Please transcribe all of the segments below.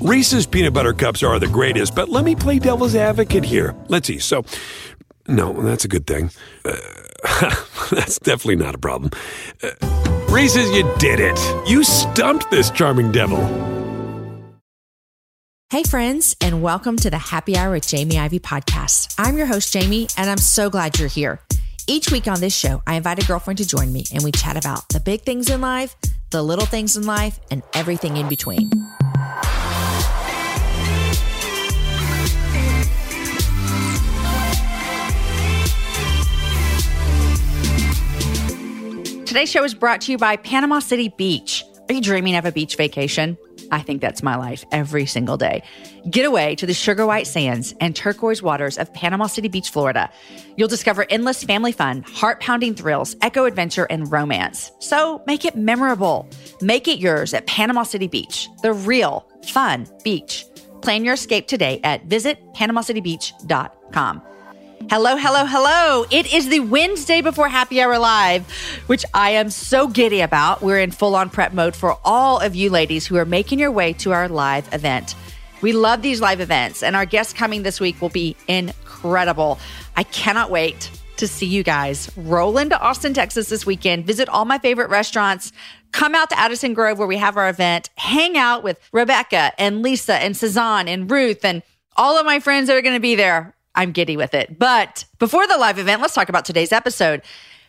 Reese's peanut butter cups are the greatest, but let me play devil's advocate here. Let's see. So, no, that's a good thing. That's definitely not a problem. Reese's, you did it. You stumped this charming devil. Hey, friends, and welcome to the Happy Hour with Jamie Ivey podcast. I'm your host, Jamie, and I'm so glad you're here. Each week on this show, I invite a girlfriend to join me, and we chat about the big things in life, the little things in life, and everything in between. Today's show is brought to you by Panama City Beach. Are you dreaming of a beach vacation? I think that's my life every single day. Get away to the sugar white sands and turquoise waters of Panama City Beach, Florida. You'll discover endless family fun, heart-pounding thrills, eco-adventure, and romance. So make it memorable. Make it yours at Panama City Beach, the real fun beach. Plan your escape today at visitpanamacitybeach.com. Hello, hello, hello. It is the Wednesday before Happy Hour Live, which I am so giddy about. We're in full-on prep mode for all of you ladies who are making your way to our live event. We love these live events, and our guest coming this week will be incredible. I cannot wait to see you guys. Roll into Austin, Texas this weekend. Visit all my favorite restaurants. Come out to Addison Grove where we have our event. Hang out with Rebecca and Lisa and Suzanne and Ruth and all of my friends that are going to be there. I'm giddy with it. But before the live event, let's talk about today's episode.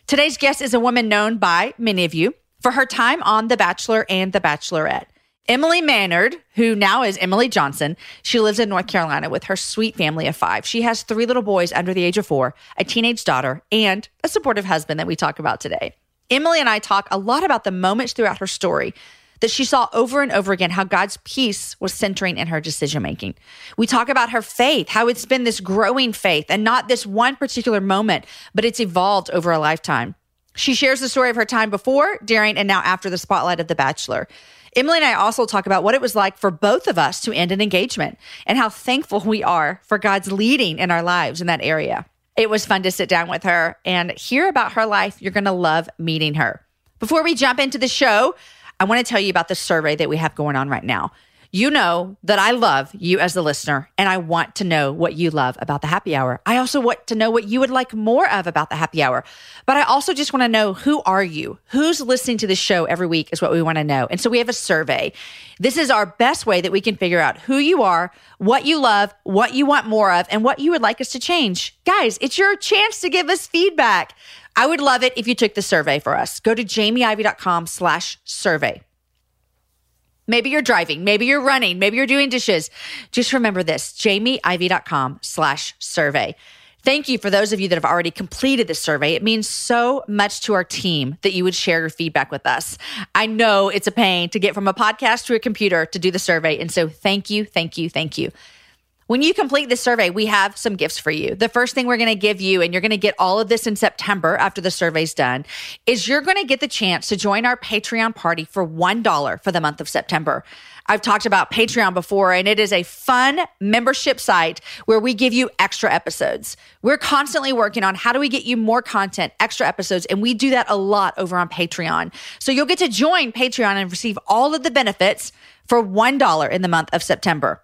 Today's guest is a woman known by many of you for her time on The Bachelor and The Bachelorette. Emily Maynard, who now is Emily Johnson, she lives in North Carolina with her sweet family of five. She has three little boys under the age of four, a teenage daughter, and a supportive husband that we talk about today. Emily and I talk a lot about the moments throughout her story that she saw over and over again, how God's peace was centering in her decision-making. We talk about her faith, how it's been this growing faith and not this one particular moment, but it's evolved over a lifetime. She shares the story of her time before, during, and now after the spotlight of The Bachelor. Emily and I also talk about what it was like for both of us to end an engagement and how thankful we are for God's leading in our lives in that area. It was fun to sit down with her and hear about her life. You're gonna love meeting her. Before we jump into the show, I want to tell you about the survey that we have going on right now. You know that I love you as the listener, and I want to know what you love about the Happy Hour. I also want to know what you would like more of about the Happy Hour. But I also just want to know, who are you? Who's listening to the show every week is what we want to know. And so we have a survey. This is our best way that we can figure out who you are, what you love, what you want more of, and what you would like us to change. Guys, it's your chance to give us feedback. I would love it if you took the survey for us. Go to jamieivey.com/survey. Maybe you're driving, maybe you're running, maybe you're doing dishes. Just remember this, jamieivey.com/survey. Thank you for those of you that have already completed the survey. It means so much to our team that you would share your feedback with us. I know it's a pain to get from a podcast to a computer to do the survey. And so thank you, thank you, thank you. When you complete this survey, we have some gifts for you. The first thing we're going to give you, and you're going to get all of this in September after the survey's done, is you're going to get the chance to join our Patreon party for $1 for the month of September. I've talked about Patreon before, and it is a fun membership site where we give you extra episodes. We're constantly working on how do we get you more content, extra episodes, and we do that a lot over on Patreon. So you'll get to join Patreon and receive all of the benefits for $1 in the month of September.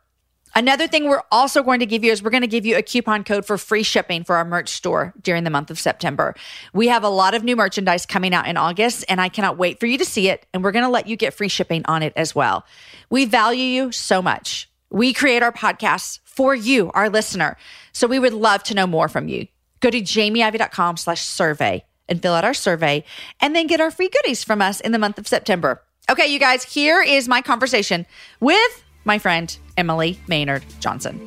Another thing we're also going to give you is we're going to give you a coupon code for free shipping for our merch store during the month of September. We have a lot of new merchandise coming out in August, and I cannot wait for you to see it, and we're going to let you get free shipping on it as well. We value you so much. We create our podcasts for you, our listener, so we would love to know more from you. Go to jamieivey.com/survey and fill out our survey, and then get our free goodies from us in the month of September. Okay, you guys, here is my conversation with my friend, Emily Maynard Johnson.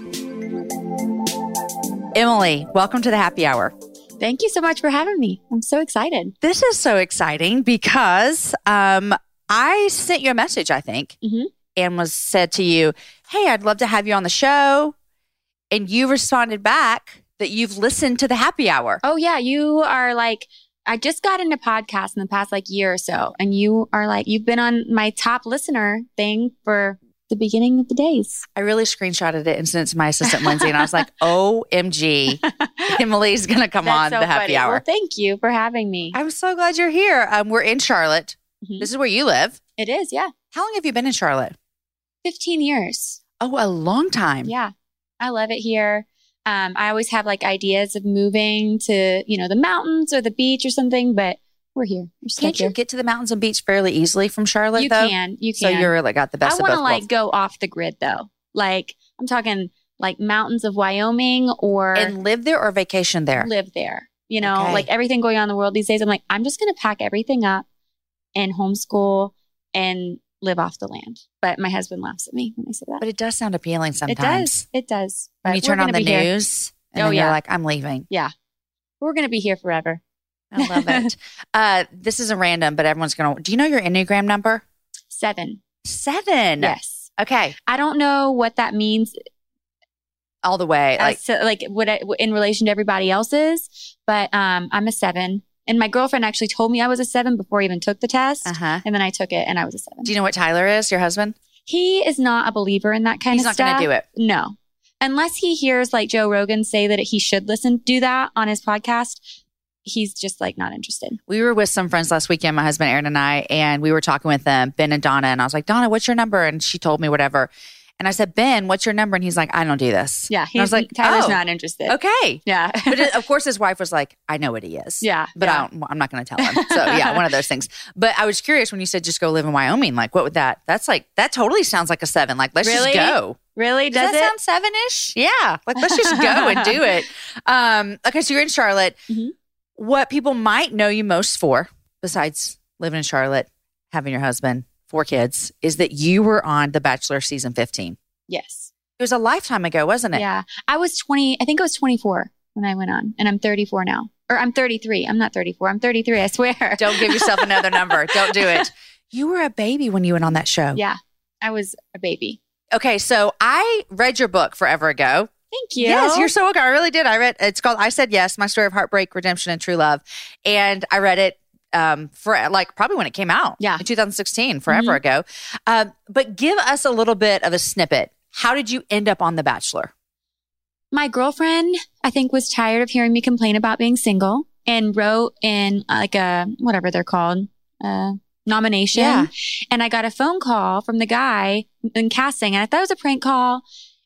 Emily, welcome to the Happy Hour. Thank you so much for having me. I'm so excited. This is so exciting because I sent you a message, I think, and said to you, hey, I'd love to have you on the show. And you responded back that you've listened to the Happy Hour. Oh, yeah. You are like, I just got into podcasts in the past like year or so. And you are like, you've been on my top listener thing for the beginning of the days. I really screenshotted it and sent it to my assistant, Lindsay, and I was like, OMG, Emily's going to come on the Happy Hour. Well, thank you for having me. I'm so glad you're here. We're in Charlotte. This is where you live. It is, yeah. How long have you been in Charlotte? 15 years. Oh, a long time. Yeah. I love it here. I always have like ideas of moving to, you know, the mountains or the beach or something, but we're here. Can't you get to the mountains and beach fairly easily from Charlotte though? You can. So you're really got the best of both worlds. I want to like go off the grid though. Like I'm talking like mountains of Wyoming or... And live there or vacation there? Live there. You know, like everything going on in the world these days. I'm like, I'm just going to pack everything up and homeschool and live off the land. But my husband laughs at me when I say that. But it does sound appealing sometimes. It does. When you turn on the news and you're like, I'm leaving. Yeah. We're going to be here forever. I love it. This is a random, but everyone's going to... Do you know your Enneagram number? 7. 7? Yes. Okay. I don't know what that means... all the way. Like what I, in relation to everybody else's, but I'm a 7. And my girlfriend actually told me I was a 7 before I even took the test. Uh-huh. And then I took it and I was a 7. Do you know what Tyler is, your husband? He is not a believer in that kind of stuff. He's not going to do it. No. Unless he hears like Joe Rogan say that he should do that on his podcast. He's just like not interested. We were with some friends last weekend, my husband, Aaron and I, and we were talking with them, Ben and Donna. And I was like, Donna, what's your number? And she told me whatever. And I said, Ben, what's your number? And he's like, I don't do this. Yeah. He was like, Tyler's not interested. Okay. Yeah. But of course, his wife was like, I know what he is. Yeah. But yeah. I'm not going to tell him. So yeah, one of those things. But I was curious when you said just go live in Wyoming. Like, what would that? That's like, that totally sounds like a 7. Like, let's just go. Really? Does that sound 7-ish? Yeah. Like, let's just go and do it. Okay. So you're in Charlotte. Mm-hmm. What people might know you most for, besides living in Charlotte, having your husband, 4 kids, is that you were on The Bachelor season 15. Yes. It was a lifetime ago, wasn't it? Yeah. I think I was 24 when I went on, and I'm 34 now. Or I'm 33. I'm not 34. I'm 33, I swear. Don't give yourself another number. Don't do it. You were a baby when you went on that show. Yeah. I was a baby. Okay. So I read your book forever ago. Thank you. Yes, you're so welcome. I really did. It's called I Said Yes, My Story of Heartbreak, Redemption, and True Love. And I read it for like probably when it came out in 2016, forever ago. But give us a little bit of a snippet. How did you end up on The Bachelor? My girlfriend, I think, was tired of hearing me complain about being single and wrote in like a, whatever they're called, nomination. Yeah. And I got a phone call from the guy in casting, and I thought it was a prank call.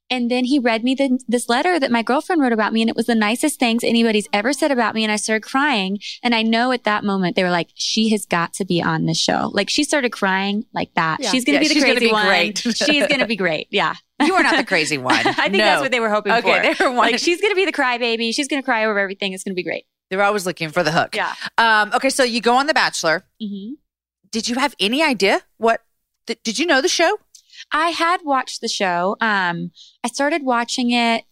And then he read me this letter that my girlfriend wrote about me, and it was the nicest things anybody's ever said about me. And I started crying. And I know at that moment, they were like, she has got to be on this show. Like, she started crying like that. Yeah. She's going to be the crazy one. She's going to be great. Yeah. You are not the crazy one. I think that's what they were hoping for. Okay, they were like, she's going to be the crybaby. She's going to cry over everything. It's going to be great. They're always looking for the hook. Yeah. Okay, so you go on The Bachelor. Mm-hmm. Did you have any idea did you know the show? I had watched the show. I started watching it.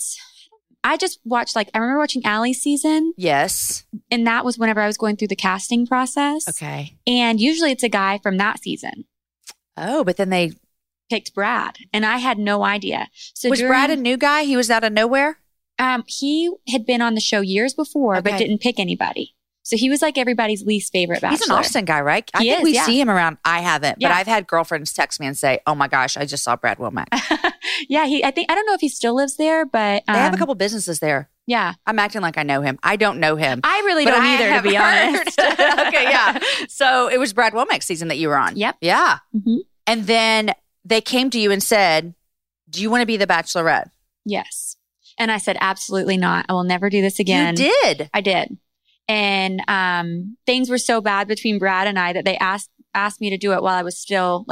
I just watched I remember watching Allie's season. Yes. And that was whenever I was going through the casting process. Okay. And usually it's a guy from that season. Oh, but then they picked Brad, and I had no idea. So was Brad a new guy? He was out of nowhere? He had been on the show years before, but didn't pick anybody. So he was like everybody's least favorite bachelor. He's an Austin guy, right? I think we see him around. I haven't, but I've had girlfriends text me and say, oh my gosh, I just saw Brad Womack. Yeah, I don't know if he still lives there, but... they have a couple businesses there. Yeah. I'm acting like I know him. I don't know him. I really don't either, to be honest. Okay, yeah. So it was Brad Womack's season that you were on. Yep. Yeah. Mm-hmm. And then they came to you and said, do you want to be the Bachelorette? Yes. And I said, absolutely not. I will never do this again. You did. I did. And things were so bad between Brad and I that they asked me to do it while I was still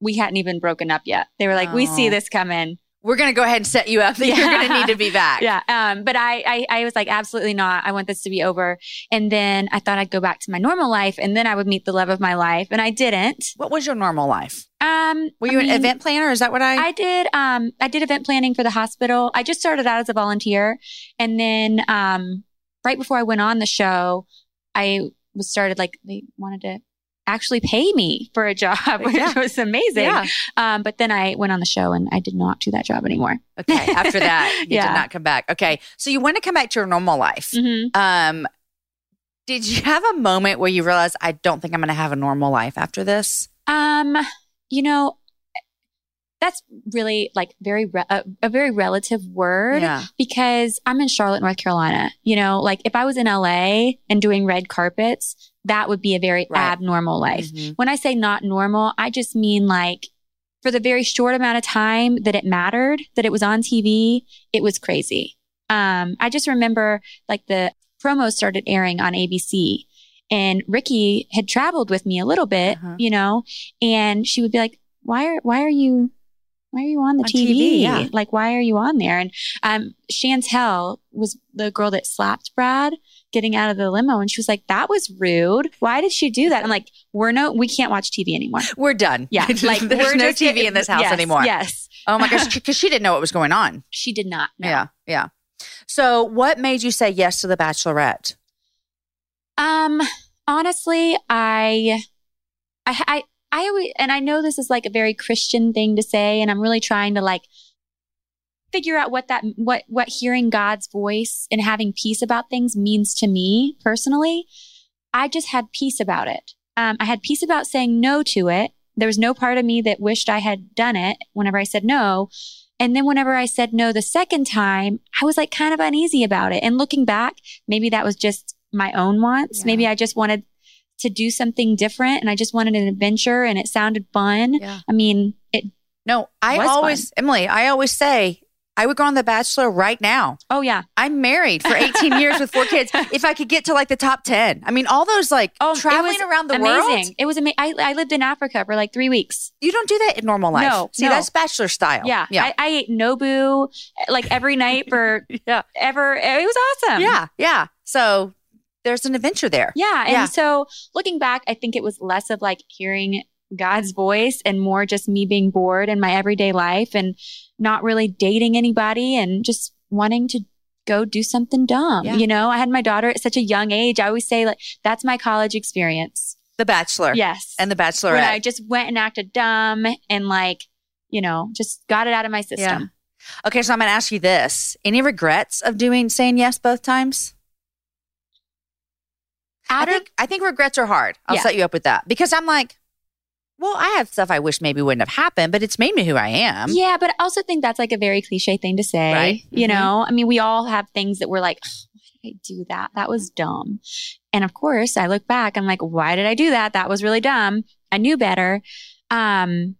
we hadn't even broken up yet. They were like, we see this coming. We're going to go ahead and set you up that you're going to need to be back. Yeah. But I was like, absolutely not. I want this to be over. And then I thought I'd go back to my normal life, and then I would meet the love of my life. And I didn't. What was your normal life? Were you an event planner? Is that what I did? I did event planning for the hospital. I just started out as a volunteer, and then, right before I went on the show, I was started they wanted to actually pay me for a job, which was amazing. Yeah. But then I went on the show and I did not do that job anymore. Okay. After that, you did not come back. Okay. So you want to come back to your normal life. Mm-hmm. Did you have a moment where you realized, I don't think I'm going to have a normal life after this? You know, that's really very a very relative word because I'm in Charlotte, North Carolina. You know, if I was in LA and doing red carpets, that would be a very abnormal life. Mm-hmm. When I say not normal, I just mean for the very short amount of time that it mattered, that it was on TV, it was crazy. I just remember like the promos started airing on ABC and Ricki had traveled with me a little bit, you know, and she would be like, why are you on the TV? Yeah. Like, why are you on there? And Chantel was the girl that slapped Brad getting out of the limo. And she was like, that was rude. Why did she do that? I'm like, we can't watch TV anymore. We're done. Yeah. Like there's no TV in this house anymore. Yes. Oh my gosh. Because she didn't know what was going on. She did not. No. Yeah. Yeah. So what made you say yes to The Bachelorette? Honestly, I always, and I know this is like a very Christian thing to say, and I'm really trying to like figure out what hearing God's voice and having peace about things means to me personally. I just had peace about it. I had peace about saying no to it. There was no part of me that wished I had done it whenever I said no. And then whenever I said no the second time, I was like kind of uneasy about it. And looking back, maybe that was just my own wants. Yeah. Maybe I just wanted to do something different. And I just wanted an adventure and it sounded fun. Yeah. I mean, Emily, I always say I would go on The Bachelor right now. Oh yeah. I'm married for 18 years with 4 kids. If I could get to like the top 10, I mean, all those like traveling around the world. It was amazing. I lived in Africa for like 3 weeks. You don't do that in normal life. No. See, that's Bachelor style. Yeah. Yeah. I ate Nobu like every night for ever. It was awesome. Yeah. Yeah. So there's an adventure there. Yeah. And so looking back, I think it was less of like hearing God's voice and more just me being bored in my everyday life and not really dating anybody and just wanting to go do something dumb. Yeah. You know, I had my daughter at such a young age. I always say like, that's my college experience. The Bachelor. Yes. And The Bachelorette. When I just went and acted dumb and like, you know, just got it out of my system. Yeah. Okay. So I'm going to ask you this. Any regrets of saying yes both times? I think regrets are hard. I'll set you up with that because I'm like, well, I have stuff I wish maybe wouldn't have happened, but it's made me who I am. Yeah, but I also think that's like a very cliche thing to say. Right? You know, I mean, we all have things that we're like, why did I do that? That was dumb. And of course, I look back, I'm like, why did I do that? That was really dumb. I knew better. I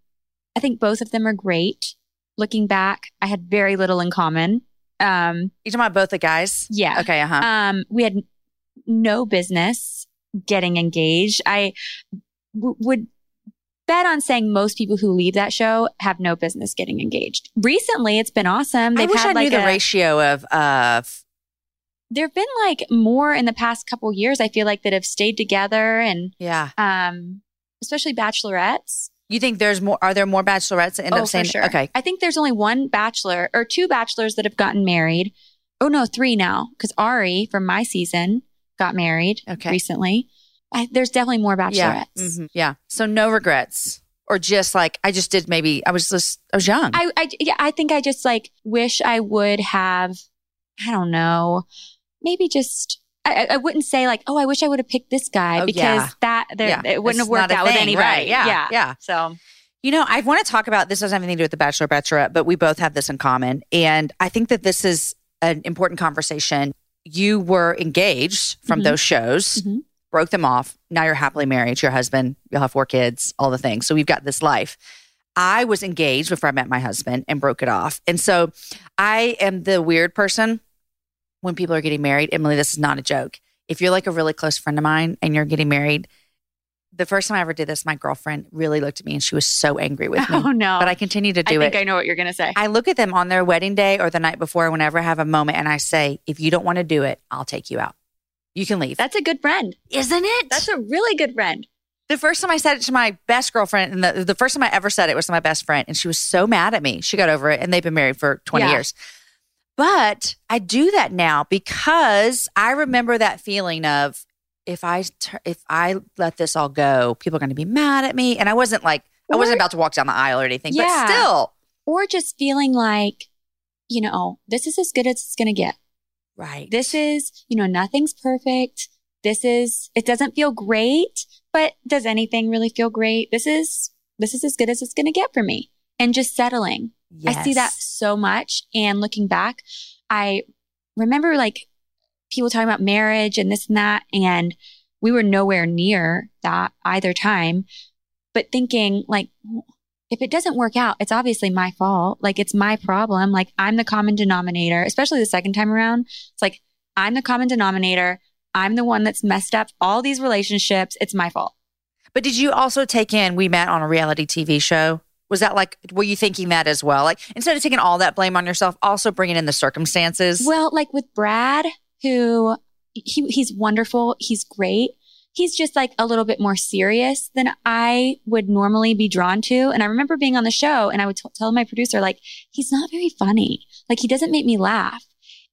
think both of them are great. Looking back, I had very little in common. You're talking about both the guys? Yeah. Okay. We had no business getting engaged. I would bet on saying most people who leave that show have no business getting engaged. Recently, it's been awesome. They've I wish I knew the ratio of... There have been like more in the past couple years, I feel like, that have stayed together and... Yeah. Especially bachelorettes. You think there's more... Are there more bachelorettes that end up saying... For sure. Okay. I think there's only one bachelor or 2 bachelors that have gotten married. Oh no, 3 now. Because Ari from my season... got married recently. There's definitely more bachelorettes. Yeah. Mm-hmm. Yeah. So no regrets or just like, I just did maybe, I was young. I think I just like wish I would have, I don't know, maybe just, I wouldn't say like, I wish I would have picked this guy it wouldn't have worked out with anybody. Right. Yeah. Yeah. Yeah. So, you know, I want to talk about, this doesn't have anything to do with The Bachelor, Bachelorette, but we both have this in common. And I think that this is an important conversation. You were engaged from those shows, broke them off. Now you're happily married to your husband. You'll have 4 kids, all the things. So we've got this life. I was engaged before I met my husband and broke it off. And so I am the weird person when people are getting married. Emily, this is not a joke. If you're like a really close friend of mine and you're getting married, the first time I ever did this, my girlfriend really looked at me and she was so angry with me. Oh, no. But I continue to do it. I think I know what you're going to say. I look at them on their wedding day or the night before, whenever I have a moment, and I say, if you don't want to do it, I'll take you out. You can leave. That's a good friend. Isn't it? That's a really good friend. The first time I said it to my best girlfriend, and the first time I ever said it was to my best friend, and she was so mad at me. She got over it, and they've been married for 20 years. But I do that now because I remember that feeling of, if I let this all go, people are going to be mad at me. And I wasn't like, I wasn't about to walk down the aisle or anything, but still. Or just feeling like, you know, this is as good as it's going to get. Right. This is, you know, nothing's perfect. It doesn't feel great, but does anything really feel great? This is as good as it's going to get for me. And just settling. Yes. I see that so much. And looking back, I remember like, people talking about marriage and this and that. And we were nowhere near that either time, but thinking like, if it doesn't work out, it's obviously my fault. Like, it's my problem. Like, I'm the common denominator, especially the second time around. It's like, I'm the common denominator. I'm the one that's messed up all these relationships. It's my fault. But did you also take in, we met on a reality TV show? Was that like, were you thinking that as well? Like, instead of taking all that blame on yourself, also bringing in the circumstances? Well, like with Brad, who he's wonderful. He's great. He's just like a little bit more serious than I would normally be drawn to. And I remember being on the show and I would tell my producer, like, he's not very funny. Like, he doesn't make me laugh.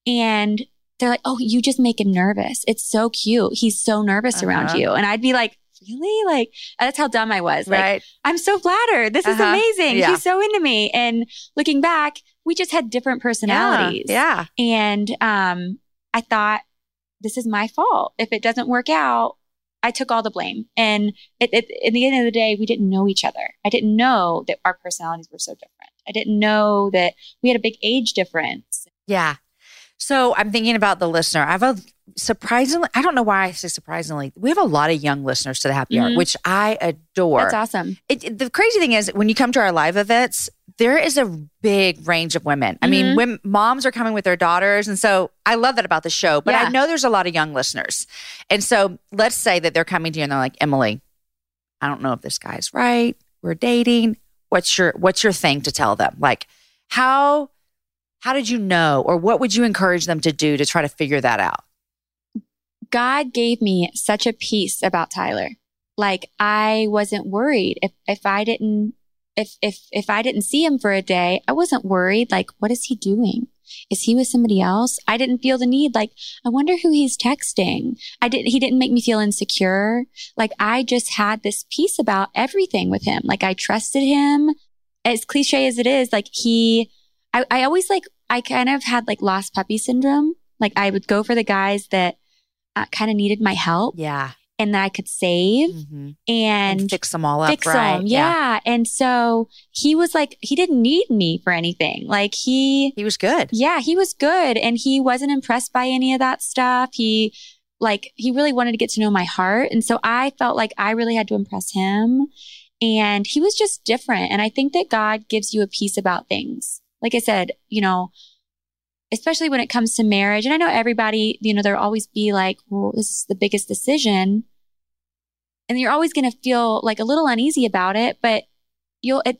And they're like, oh, you just make him nervous. It's so cute. He's so nervous around you. And I'd be like, really? Like, that's how dumb I was. Like, right. I'm so flattered. This is amazing. Yeah. She's so into me. And looking back, we just had different personalities. Yeah. And I thought, this is my fault. If it doesn't work out, I took all the blame. And at the end of the day, we didn't know each other. I didn't know that our personalities were so different. I didn't know that we had a big age difference. Yeah. So I'm thinking about the listener. I have a surprisingly, I don't know why I say surprisingly, we have a lot of young listeners to the Happy Hour, which I adore. That's awesome. The crazy thing is when you come to our live events, there is a big range of women. I mean, women, moms are coming with their daughters. And so I love that about the show, but I know there's a lot of young listeners. And so let's say that they're coming to you and they're like, Emily, I don't know if this guy's right. We're dating. What's your thing to tell them? Like, how did you know, or what would you encourage them to do to try to figure that out? God gave me such a peace about Tyler. Like, I wasn't worried. If I didn't see him for a day, I wasn't worried. Like, what is he doing? Is he with somebody else? I didn't feel the need. Like, I wonder who he's texting. He didn't make me feel insecure. Like, I just had this peace about everything with him. Like, I trusted him. As cliche as it is, like, I always, like, I kind of had like lost puppy syndrome. Like, I would go for the guys that kind of needed my help. Yeah. And that I could save and fix them all up. Right? Yeah. And so he was like, he didn't need me for anything. Like, he was good. Yeah. He was good. And he wasn't impressed by any of that stuff. He really wanted to get to know my heart. And so I felt like I really had to impress him, and he was just different. And I think that God gives you a peace about things. Like I said, you know, especially when it comes to marriage, and I know everybody, you know, there'll always be like, well, this is the biggest decision. And you're always going to feel like a little uneasy about it, but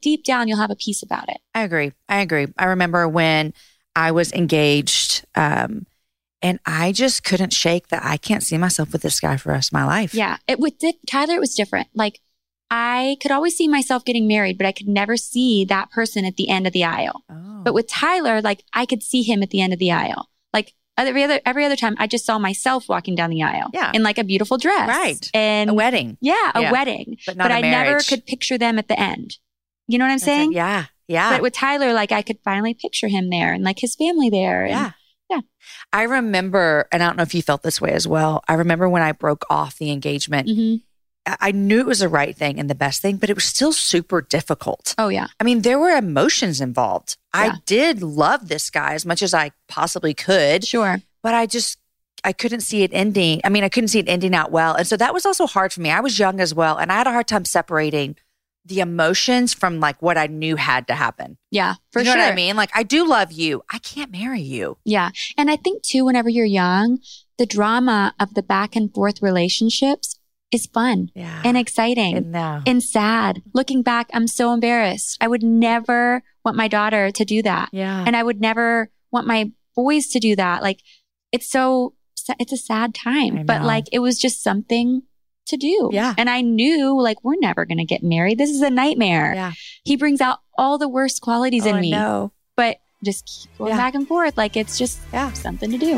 deep down, you'll have a peace about it. I agree. I remember when I was engaged, and I just couldn't shake that I can't see myself with this guy for the rest of my life. Yeah. Tyler, it was different. Like, I could always see myself getting married, but I could never see that person at the end of the aisle. Oh. But with Tyler, like, I could see him at the end of the aisle. Like, every other time, I just saw myself walking down the aisle in like a beautiful dress. Right. And a wedding. Yeah, a wedding. But not a marriage. I never could picture them at the end. You know what I'm saying? Yeah, yeah. But with Tyler, like, I could finally picture him there and like his family there. And, yeah. I remember, and I don't know if you felt this way as well. I remember when I broke off the engagement. I knew it was the right thing and the best thing, but it was still super difficult. Oh, yeah. I mean, there were emotions involved. Yeah. I did love this guy as much as I possibly could. Sure. But I couldn't see it ending. I mean, I couldn't see it ending out well. And so that was also hard for me. I was young as well. And I had a hard time separating the emotions from like what I knew had to happen. Yeah, for sure. You know what I mean? Like, I do love you. I can't marry you. Yeah. And I think too, whenever you're young, the drama of the back and forth relationships is fun and exciting and sad. Looking back, I'm so embarrassed. I would never want my daughter to do that. Yeah. And I would never want my boys to do that. Like, it's a sad time, but like, it was just something to do. Yeah. And I knew, like, we're never going to get married. This is a nightmare. Yeah. He brings out all the worst qualities in me, but just keep going back and forth. Like, it's just something to do.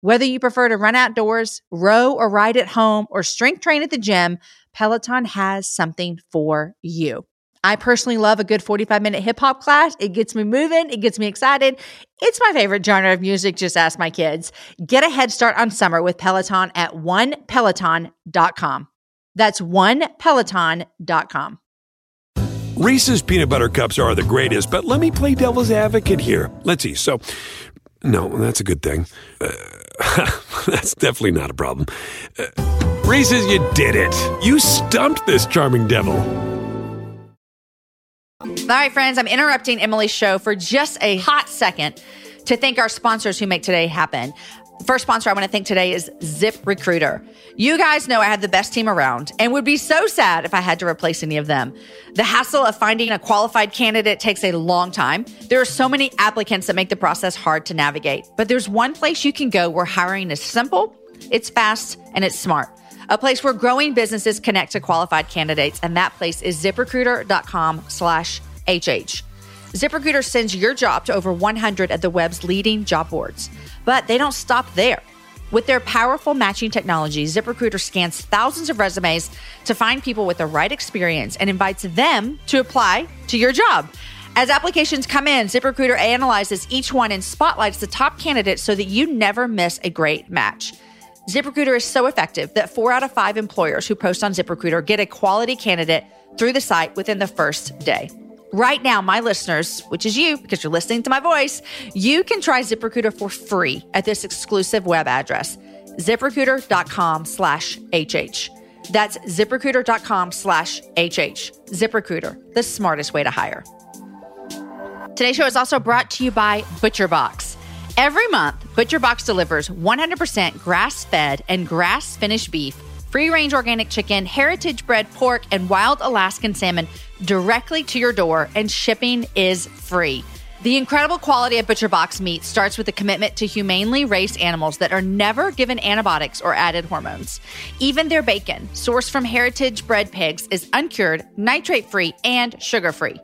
Whether you prefer to run outdoors, row or ride at home, or strength train at the gym, Peloton has something for you. I personally love a good 45-minute hip-hop class. It gets me moving. It gets me excited. It's my favorite genre of music. Just ask my kids. Get a head start on summer with Peloton at onepeloton.com. That's onepeloton.com. Reese's Peanut Butter Cups are the greatest, but let me play devil's advocate here. Let's see. So, no, that's a good thing. That's definitely not a problem. Reese's, you did it. You stumped this charming devil. All right, friends, I'm interrupting Emily's show for just a hot second to thank our sponsors who make today happen. First sponsor I want to thank today is ZipRecruiter. You guys know I have the best team around and would be so sad if I had to replace any of them. The hassle of finding a qualified candidate takes a long time. There are so many applicants that make the process hard to navigate. But there's one place you can go where hiring is simple, it's fast, and it's smart. A place where growing businesses connect to qualified candidates, and that place is ZipRecruiter.com/HH. ZipRecruiter sends your job to over 100 of the web's leading job boards. But they don't stop there. With their powerful matching technology, ZipRecruiter scans thousands of resumes to find people with the right experience and invites them to apply to your job. As applications come in, ZipRecruiter analyzes each one and spotlights the top candidates so that you never miss a great match. ZipRecruiter is so effective that 4 out of 5 employers who post on ZipRecruiter get a quality candidate through the site within the first day. Right now, my listeners, which is you, because you're listening to my voice, you can try ZipRecruiter for free at this exclusive web address, ZipRecruiter.com/HH. That's ZipRecruiter.com/HH. ZipRecruiter, the smartest way to hire. Today's show is also brought to you by ButcherBox. Every month, ButcherBox delivers 100% grass-fed and grass-finished beef, free-range organic chicken, heritage-bred pork, and wild Alaskan salmon directly to your door, and shipping is free. The incredible quality of ButcherBox meat starts with a commitment to humanely raised animals that are never given antibiotics or added hormones. Even their bacon, sourced from heritage-bred pigs, is uncured, nitrate-free, and sugar-free.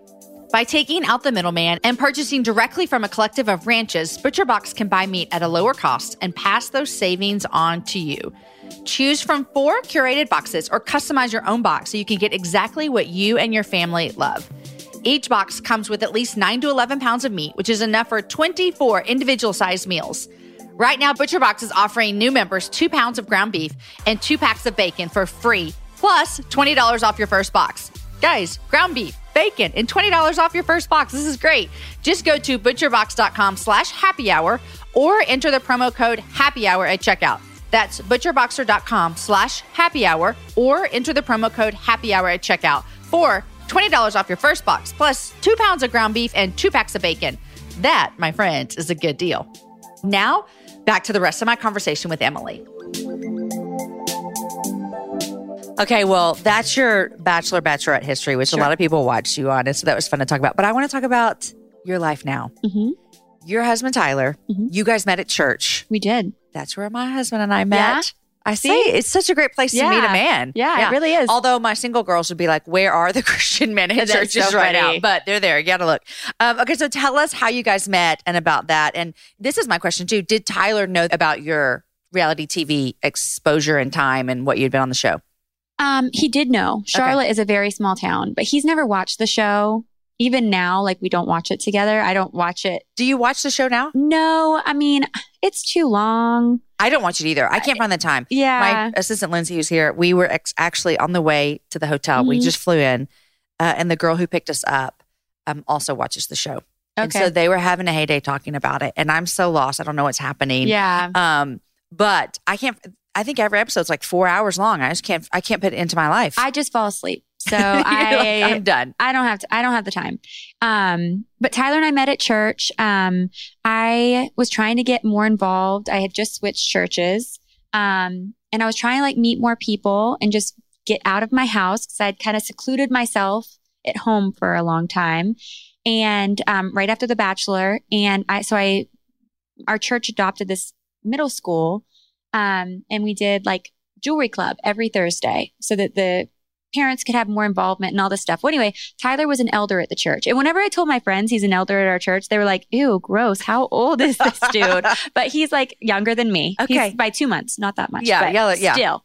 By taking out the middleman and purchasing directly from a collective of ranches, ButcherBox can buy meat at a lower cost and pass those savings on to you. Choose from 4 curated boxes or customize your own box so you can get exactly what you and your family love. Each box comes with at least 9 to 11 pounds of meat, which is enough for 24 individual-sized meals. Right now, ButcherBox is offering new members 2 pounds of ground beef and 2 packs of bacon for free plus $20 off your first box. Guys, ground beef, bacon, and $20 off your first box. This is great. Just go to butcherbox.com/happy hour or enter the promo code happy hour at checkout. That's butcherboxer.com/happy hour or enter the promo code happy hour at checkout for $20 off your first box, plus 2 pounds of ground beef and 2 packs of bacon. That, my friends, is a good deal. Now, back to the rest of my conversation with Emily. Okay, well, that's your Bachelor, Bachelorette history, which a lot of people watched you on. And so that was fun to talk about. But I want to talk about your life now. Mm-hmm. Your husband, Tyler, you guys met at church. We did. That's where my husband and I met. Yeah. I see. It's such a great place to meet a man. Yeah, yeah, it really is. Although my single girls would be like, where are the Christian men in churches right now? But they're there. You got to look. Okay, so tell us how you guys met and about that. And this is my question too. Did Tyler know about your reality TV exposure and time and what you'd been on the show? He did know. Charlotte is a very small town, but he's never watched the show. Even now, like, we don't watch it together. I don't watch it. Do you watch the show now? No. I mean, it's too long. I don't watch it either. I can't find the time. Yeah. My assistant, Lindsay, who's here, we were actually on the way to the hotel. Mm-hmm. We just flew in. And the girl who picked us up also watches the show. Okay. And so they were having a heyday talking about it. And I'm so lost. I don't know what's happening. Yeah. But I can't... I think every episode's like 4 hours long. I can't put it into my life. I just fall asleep. So I'm done. I don't have the time. But Tyler and I met at church. I was trying to get more involved. I had just switched churches. And I was trying to like meet more people and just get out of my house because I'd kind of secluded myself at home for a long time. And, right after The Bachelor. And our church adopted this middle school. And we did like jewelry club every Thursday so that the parents could have more involvement and all this stuff. Well, anyway, Tyler was an elder at the church. And whenever I told my friends he's an elder at our church, they were like, ew, gross. How old is this dude? But he's like younger than me. Okay. He's by 2 months, not that much. Yeah. But yeah. Still.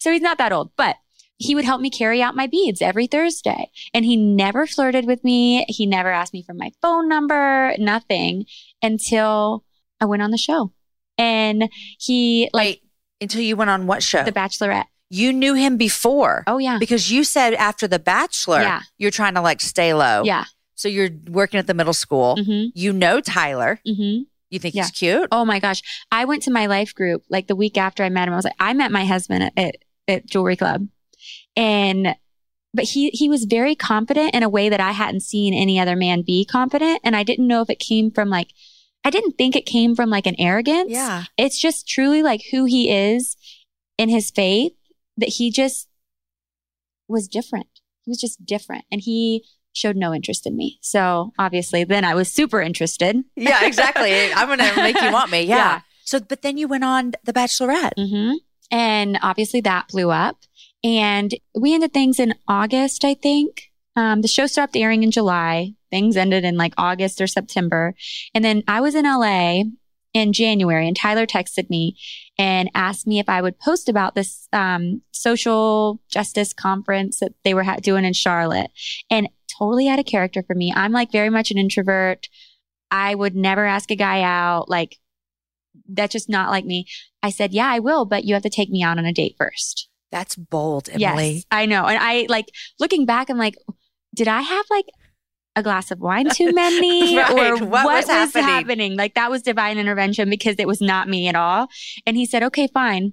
So he's not that old, but he would help me carry out my beads every Thursday. And he never flirted with me. He never asked me for my phone number, nothing until I went on the show. And he like... Wait, until you went on what show? The Bachelorette. You knew him before. Oh, yeah. Because you said after The Bachelor, you're trying to like stay low. Yeah. So you're working at the middle school. Mm-hmm. You know Tyler. Mm-hmm. You think he's cute? Oh my gosh. I went to my life group like the week after I met him. I was like, I met my husband at Jewelry Club. And... But he was very confident in a way that I hadn't seen any other man be confident. And I didn't know if it came from like... I didn't think it came from like an arrogance. Yeah. It's just truly like who he is in his faith, that he just was different. He was just different. And he showed no interest in me. So obviously then I was super interested. Yeah, exactly. I'm going to make you want me. Yeah. So, but then you went on The Bachelorette. Mm-hmm. And obviously that blew up. And we ended things in August, I think. The show stopped airing in July. Things ended in like August or September. And then I was in LA in January and Tyler texted me and asked me if I would post about this social justice conference that they were doing in Charlotte, and totally out of character for me. I'm like very much an introvert. I would never ask a guy out. Like, that's just not like me. I said, yeah, I will, but you have to take me out on a date first. That's bold, Emily. Yes, I know. And I like looking back, I'm like, did I have like a glass of wine too many? Right. Or what was happening? Like, that was divine intervention because it was not me at all. And he said, okay, fine.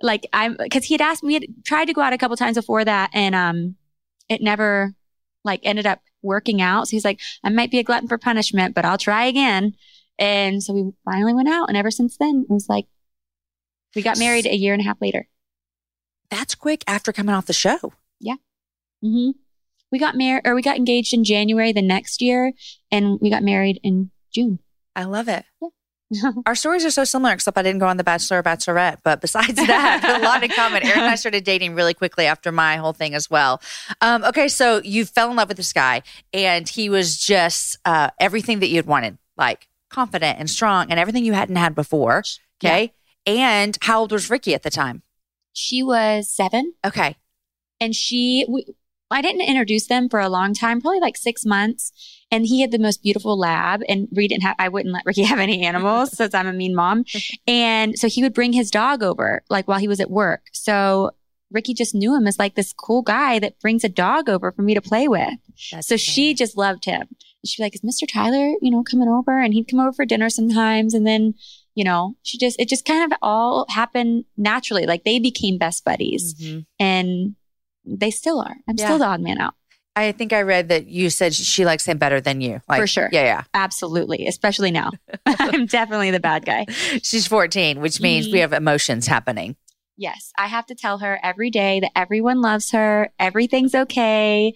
Like, because he had asked me, he had tried to go out a couple times before that. And, it never like ended up working out. So he's like, I might be a glutton for punishment, but I'll try again. And so we finally went out. And ever since then, it was like, we got married a year and a half later. That's quick after coming off the show. Yeah. Mm-hmm. We got engaged in January the next year, and we got married in June. I love it. Yeah. Our stories are so similar, except I didn't go on The Bachelor or Bachelorette. But besides that, a lot in common. Eric and I started dating really quickly after my whole thing as well. Okay, so you fell in love with this guy, and he was just everything that you'd wanted, like confident and strong and everything you hadn't had before. Okay. Yeah. And how old was Ricki at the time? She was 7. Okay. And I didn't introduce them for a long time, probably like 6 months. And he had the most beautiful lab, and I wouldn't let Ricki have any animals since I'm a mean mom. And so he would bring his dog over like while he was at work. So Ricki just knew him as like this cool guy that brings a dog over for me to play with. That's so funny. She just loved him. She'd be like, is Mr. Tyler, you know, coming over? And he'd come over for dinner sometimes. And then, you know, it just kind of all happened naturally. Like they became best buddies and they still are. I'm still the odd man out. I think I read that you said she likes him better than you. Like, for sure. Yeah, yeah. Absolutely. Especially now. I'm definitely the bad guy. She's 14, which means we have emotions happening. Yes. I have to tell her every day that everyone loves her. Everything's okay.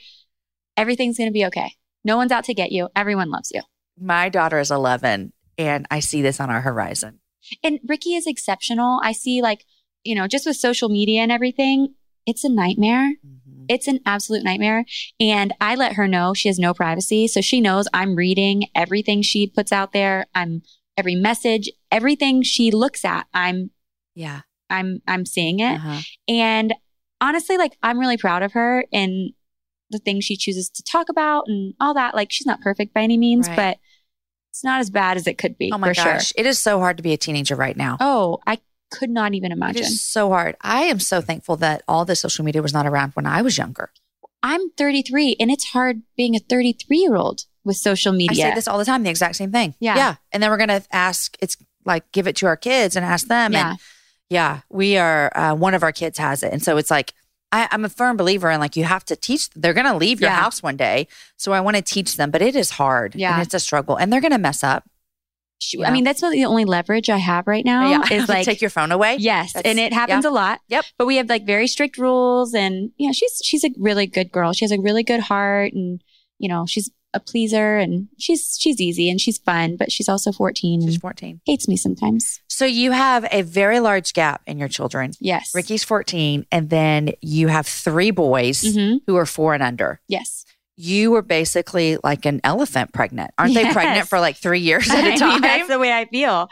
Everything's going to be okay. No one's out to get you. Everyone loves you. My daughter is 11 and I see this on our horizon. And Ricki is exceptional. I see like, you know, just with social media and everything, it's a nightmare. Mm-hmm. It's an absolute nightmare. And I let her know she has no privacy. So she knows I'm reading everything she puts out there. I'm every message, everything she looks at. I'm seeing it. Uh-huh. And honestly, like I'm really proud of her and the things she chooses to talk about and all that. Like she's not perfect by any means, but it's not as bad as it could be. Oh my gosh. Sure. It is so hard to be a teenager right now. Oh, I could not even imagine. It is so hard. I am so thankful that all the social media was not around when I was younger. I'm 33 and it's hard being a 33-year-old with social media. I say this all the time, the exact same thing. Yeah. Yeah. And then we're going to ask, it's like, give it to our kids and ask them. Yeah. And yeah, we are, one of our kids has it. And so it's like, I'm a firm believer in like, you have to teach, they're going to leave your house one day. So I want to teach them, but it is hard and it's a struggle and they're going to mess up. I mean, that's really the only leverage I have right now is like take your phone away. Yes. That's, and it happens a lot. Yep. But we have like very strict rules and you know, she's a really good girl. She has a really good heart and you know, she's a pleaser and she's easy and she's fun, but she's also 14. She's 14. Hates me sometimes. So you have a very large gap in your children. Yes. Ricki's 14 and then you have three boys who are 4 and under. Yes. You were basically like an elephant pregnant. Aren't they pregnant for like 3 years at a time? I mean, that's the way I feel.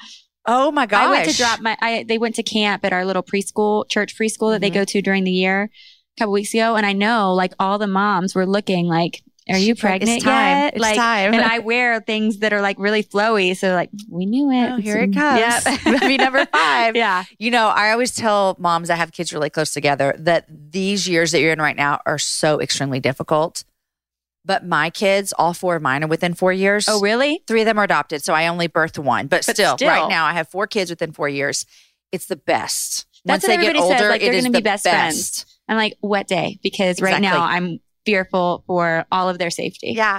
Oh my gosh. I went to drop my, they went to camp at our little preschool, church preschool that they go to during the year a couple weeks ago. And I know like all the moms were looking like, are you pregnant it's time. Yet? It's like, time. And I wear things that are like really flowy. So like, we knew it. Oh, here it comes. Yep. Baby number 5. Yeah. You know, I always tell moms that have kids really close together that these years that you're in right now are so extremely difficult. But my kids, all 4 of mine are within 4 years. Oh, really? 3 of them are adopted. So I only birthed one. But still, right now I have 4 kids within 4 years. It's the best. That's Once they get older, says, like, they're going to be best friends. I'm like, what day? Because right now I'm fearful for all of their safety. Yeah.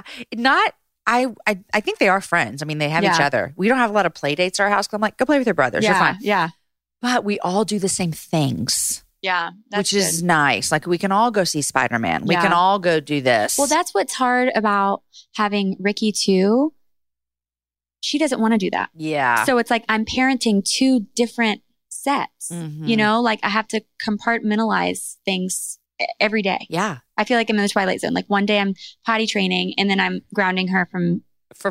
I think they are friends. I mean, they have each other. We don't have a lot of play dates at our house. I'm like, go play with your brothers. You're fine. Yeah. But we all do the same things. Yeah. That's which is nice. Like we can all go see Spider-Man. We can all go do this. Well, that's what's hard about having Ricki too. She doesn't want to do that. Yeah. So it's like I'm parenting 2 different sets. Mm-hmm. You know, like I have to compartmentalize things every day. Yeah. I feel like I'm in the twilight zone. Like one day I'm potty training and then I'm grounding her from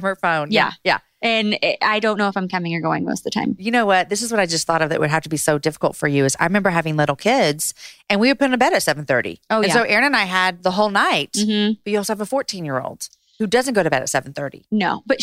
her phone. Yeah. Yeah. And I don't know if I'm coming or going most of the time. You know what? This is what I just thought of that would have to be so difficult for you is I remember having little kids and we would put them to bed at 7:30. Oh, yeah. And so Aaron and I had the whole night. Mm-hmm. But you also have a 14-year-old who doesn't go to bed at 7:30. No, but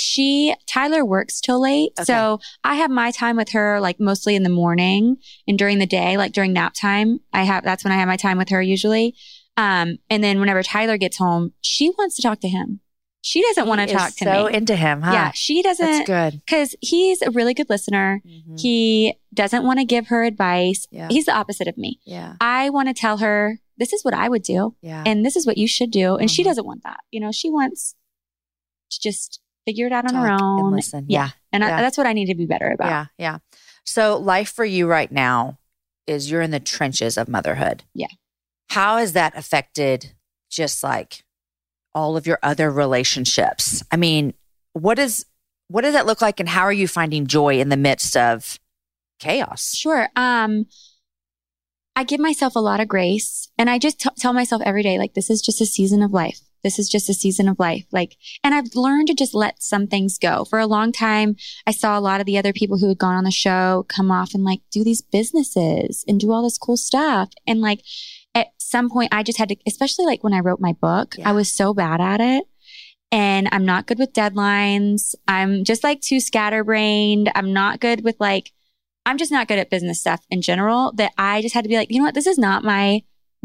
Tyler works till late. Okay. So I have my time with her like mostly in the morning and during the day, like during nap time. That's when I have my time with her usually. And then whenever Tyler gets home, she wants to talk to him. She doesn't want to talk to me. So into him, huh? Yeah, she doesn't. That's good. Because he's a really good listener. Mm-hmm. He doesn't want to give her advice. Yeah. He's the opposite of me. Yeah. I want to tell her, this is what I would do. Yeah. And this is what you should do. And she doesn't want that. You know, she wants to just figure it out on her own. And listen. Yeah. And that's what I need to be better about. Yeah. Yeah. So life for you right now is you're in the trenches of motherhood. Yeah. How has that affected just like all of your other relationships? I mean, what does that look like and how are you finding joy in the midst of chaos? Sure. I give myself a lot of grace and I just tell myself every day, like, this is just a season of life. This is just a season of life. Like, and I've learned to just let some things go. For a long time, I saw a lot of the other people who had gone on the show come off and like do these businesses and do all this cool stuff. And like, at some point I just had to, especially like when I wrote my book, I was so bad at it and I'm not good with deadlines. I'm just like too scatterbrained. I'm not good with like, I'm just not good at business stuff in general that I just had to be like, you know what? This is not my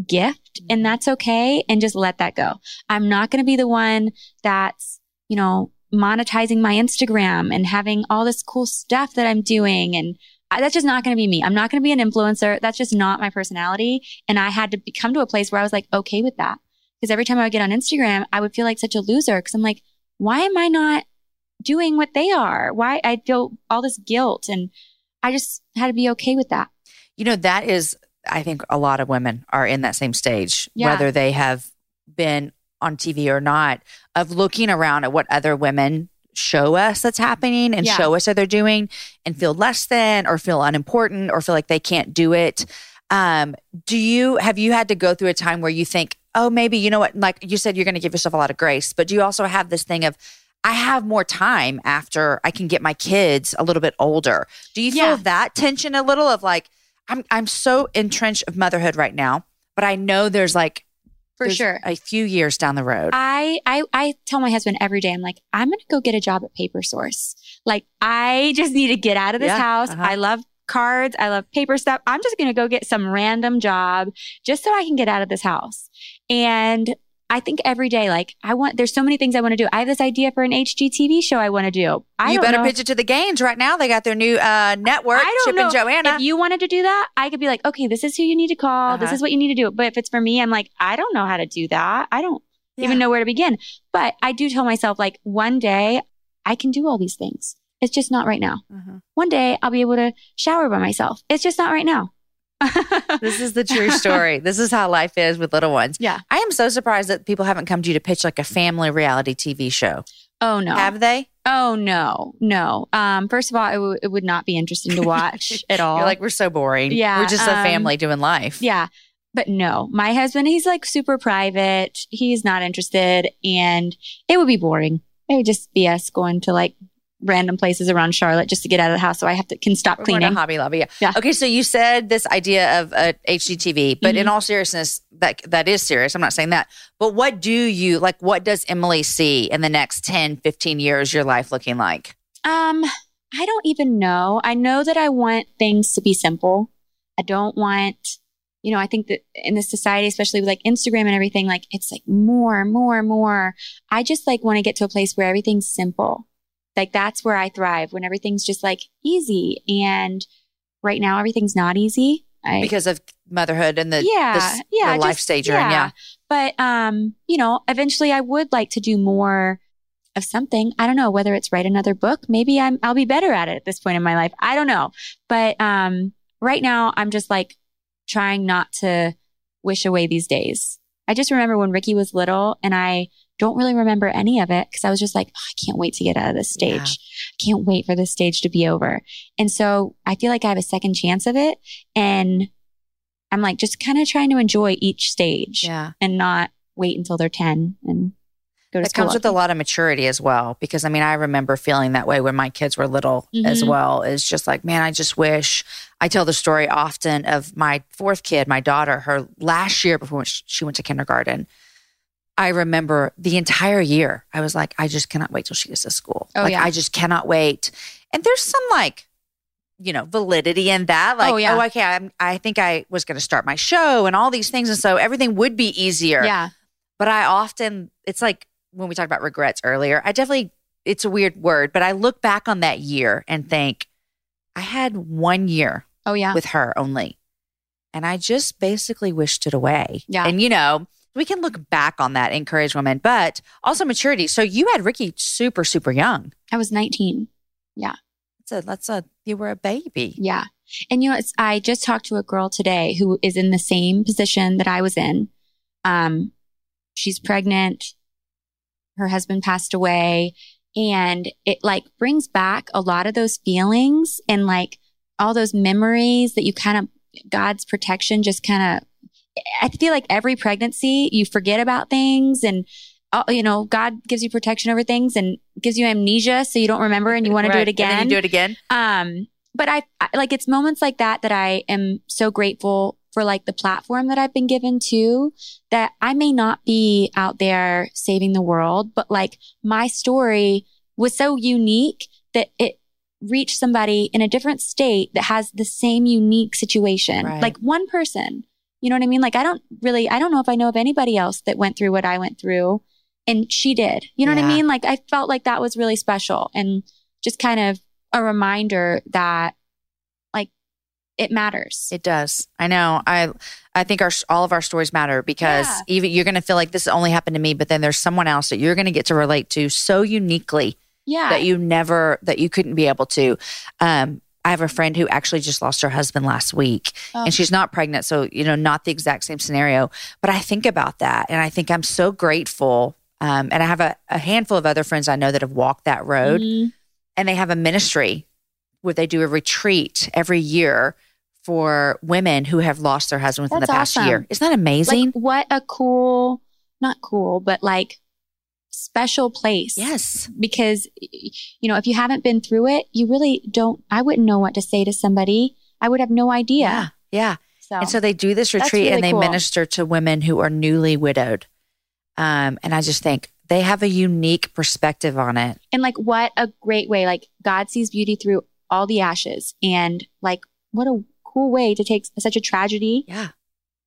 gift, and that's okay. And just let that go. I'm not going to be the one that's, you know, monetizing my Instagram and having all this cool stuff that I'm doing. And that's just not going to be me. I'm not going to be an influencer. That's just not my personality. And I had to come to a place where I was like, okay with that. Because every time I would get on Instagram, I would feel like such a loser. Because I'm like, why am I not doing what they are? Why? I feel all this guilt. And I just had to be okay with that. You know, that is, I think a lot of women are in that same stage, whether they have been on TV or not, of looking around at what other women show us that's happening and show us that they're doing and feel less than or feel unimportant or feel like they can't do it. Have you had to go through a time where you think, oh, maybe, you know what, like you said, you're going to give yourself a lot of grace, but do you also have this thing of, I have more time after I can get my kids a little bit older? Do you feel that tension a little of like, I'm so entrenched of motherhood right now, but I know there's like, For sure, a few years down the road. I tell my husband every day, I'm like, I'm going to go get a job at Paper Source. Like, I just need to get out of this house. I love cards. I love paper stuff. I'm just going to go get some random job just so I can get out of this house. And I think every day, like there's so many things I want to do. I have this idea for an HGTV show I want to do. You better pitch it to the Gaines right now. They got their new network, Chip and Joanna. If you wanted to do that, I could be like, okay, this is who you need to call. This is what you need to do. But if it's for me, I'm like, I don't know how to do that. I don't even know where to begin. But I do tell myself, like, one day I can do all these things. It's just not right now. One day I'll be able to shower by myself. It's just not right now. This is the true story. This is how life is with little ones. Yeah. I am so surprised that people haven't come to you to pitch like a family reality TV show. Oh, no. Have they? Oh, no. No. First of all, it would not be interesting to watch at all. You're like, we're so boring. Yeah. We're just a family doing life. Yeah. But no, my husband, he's like super private. He's not interested. And it would be boring. It would just be us going to like random places around Charlotte just to get out of the house so I can stop cleaning. Hobby Lobby. Yeah. Yeah. Okay. So you said this idea of HGTV, but in all seriousness, that is serious. I'm not saying that, but what do you like? What does Emily see in the next 10, 15 years, your life looking like? I don't even know. I know that I want things to be simple. I don't want, you know, I think that in this society, especially with like Instagram and everything, like it's like more and more and more. I just like want to get to a place where everything's simple. Like that's where I thrive, when everything's just like easy. And right now everything's not easy. Because of motherhood and the life stage you're in. Yeah. But, you know, eventually I would like to do more of something. I don't know whether it's write another book. Maybe I'll be better at it at this point in my life. I don't know. But, right now I'm just like trying not to wish away these days. I just remember when Ricki was little and I don't really remember any of it because I was just like, oh, I can't wait to get out of this stage. I can't wait for this stage to be over. And so I feel like I have a second chance of it. And I'm like, just kind of trying to enjoy each stage and not wait until they're 10 and go to school. It comes with a lot of maturity as well. Because I mean, I remember feeling that way when my kids were little as well. It's just like, man, I just wish. I tell the story often of my fourth kid, my daughter, her last year before she went to kindergarten. I remember the entire year, I was like, I just cannot wait till she gets to school. I just cannot wait. And there's some like, you know, validity in that. Like, okay, I think I was going to start my show and all these things. And so everything would be easier. Yeah. But I often, it's like when we talked about regrets earlier, I definitely, it's a weird word, but I look back on that year and think, I had 1 year with her only. And I just basically wished it away. Yeah. And you know, we can look back on that, encourage women, but also maturity. So you had Ricki super, super young. I was 19. Yeah. You were a baby. Yeah. And you know, I just talked to a girl today who is in the same position that I was in. She's pregnant. Her husband passed away. And it like brings back a lot of those feelings and like all those memories that you kind of, God's protection just kind of, I feel like every pregnancy, you forget about things and, you know, God gives you protection over things and gives you amnesia. So you don't remember and you want to do it again. And then you do it again. But I like, it's moments like that, that I am so grateful for like the platform that I've been given to, that I may not be out there saving the world, but like my story was so unique that it reached somebody in a different state that has the same unique situation, like one person. You know what I mean? Like, I don't know if I know of anybody else that went through what I went through, and she did. You know what I mean? Like, I felt like that was really special, and just kind of a reminder that like it matters. It does. I know. I think all of our stories matter, because even you're going to feel like this only happened to me, but then there's someone else that you're going to get to relate to so uniquely that you couldn't be able to. I have a friend who actually just lost her husband last week, and she's not pregnant. So, you know, not the exact same scenario, but I think about that, and I think I'm so grateful. And I have a handful of other friends I know that have walked that road, and they have a ministry where they do a retreat every year for women who have lost their husband within the past year. Isn't that amazing? Like, what a cool, not cool, but like special place. Yes. Because, you know, if you haven't been through it, you really don't, I wouldn't know what to say to somebody. I would have no idea. Yeah. So they do this retreat, and they minister to women who are newly widowed. And I just think they have a unique perspective on it. And like, what a great way, like God sees beauty through all the ashes, and like, what a cool way to take such a tragedy. Yeah.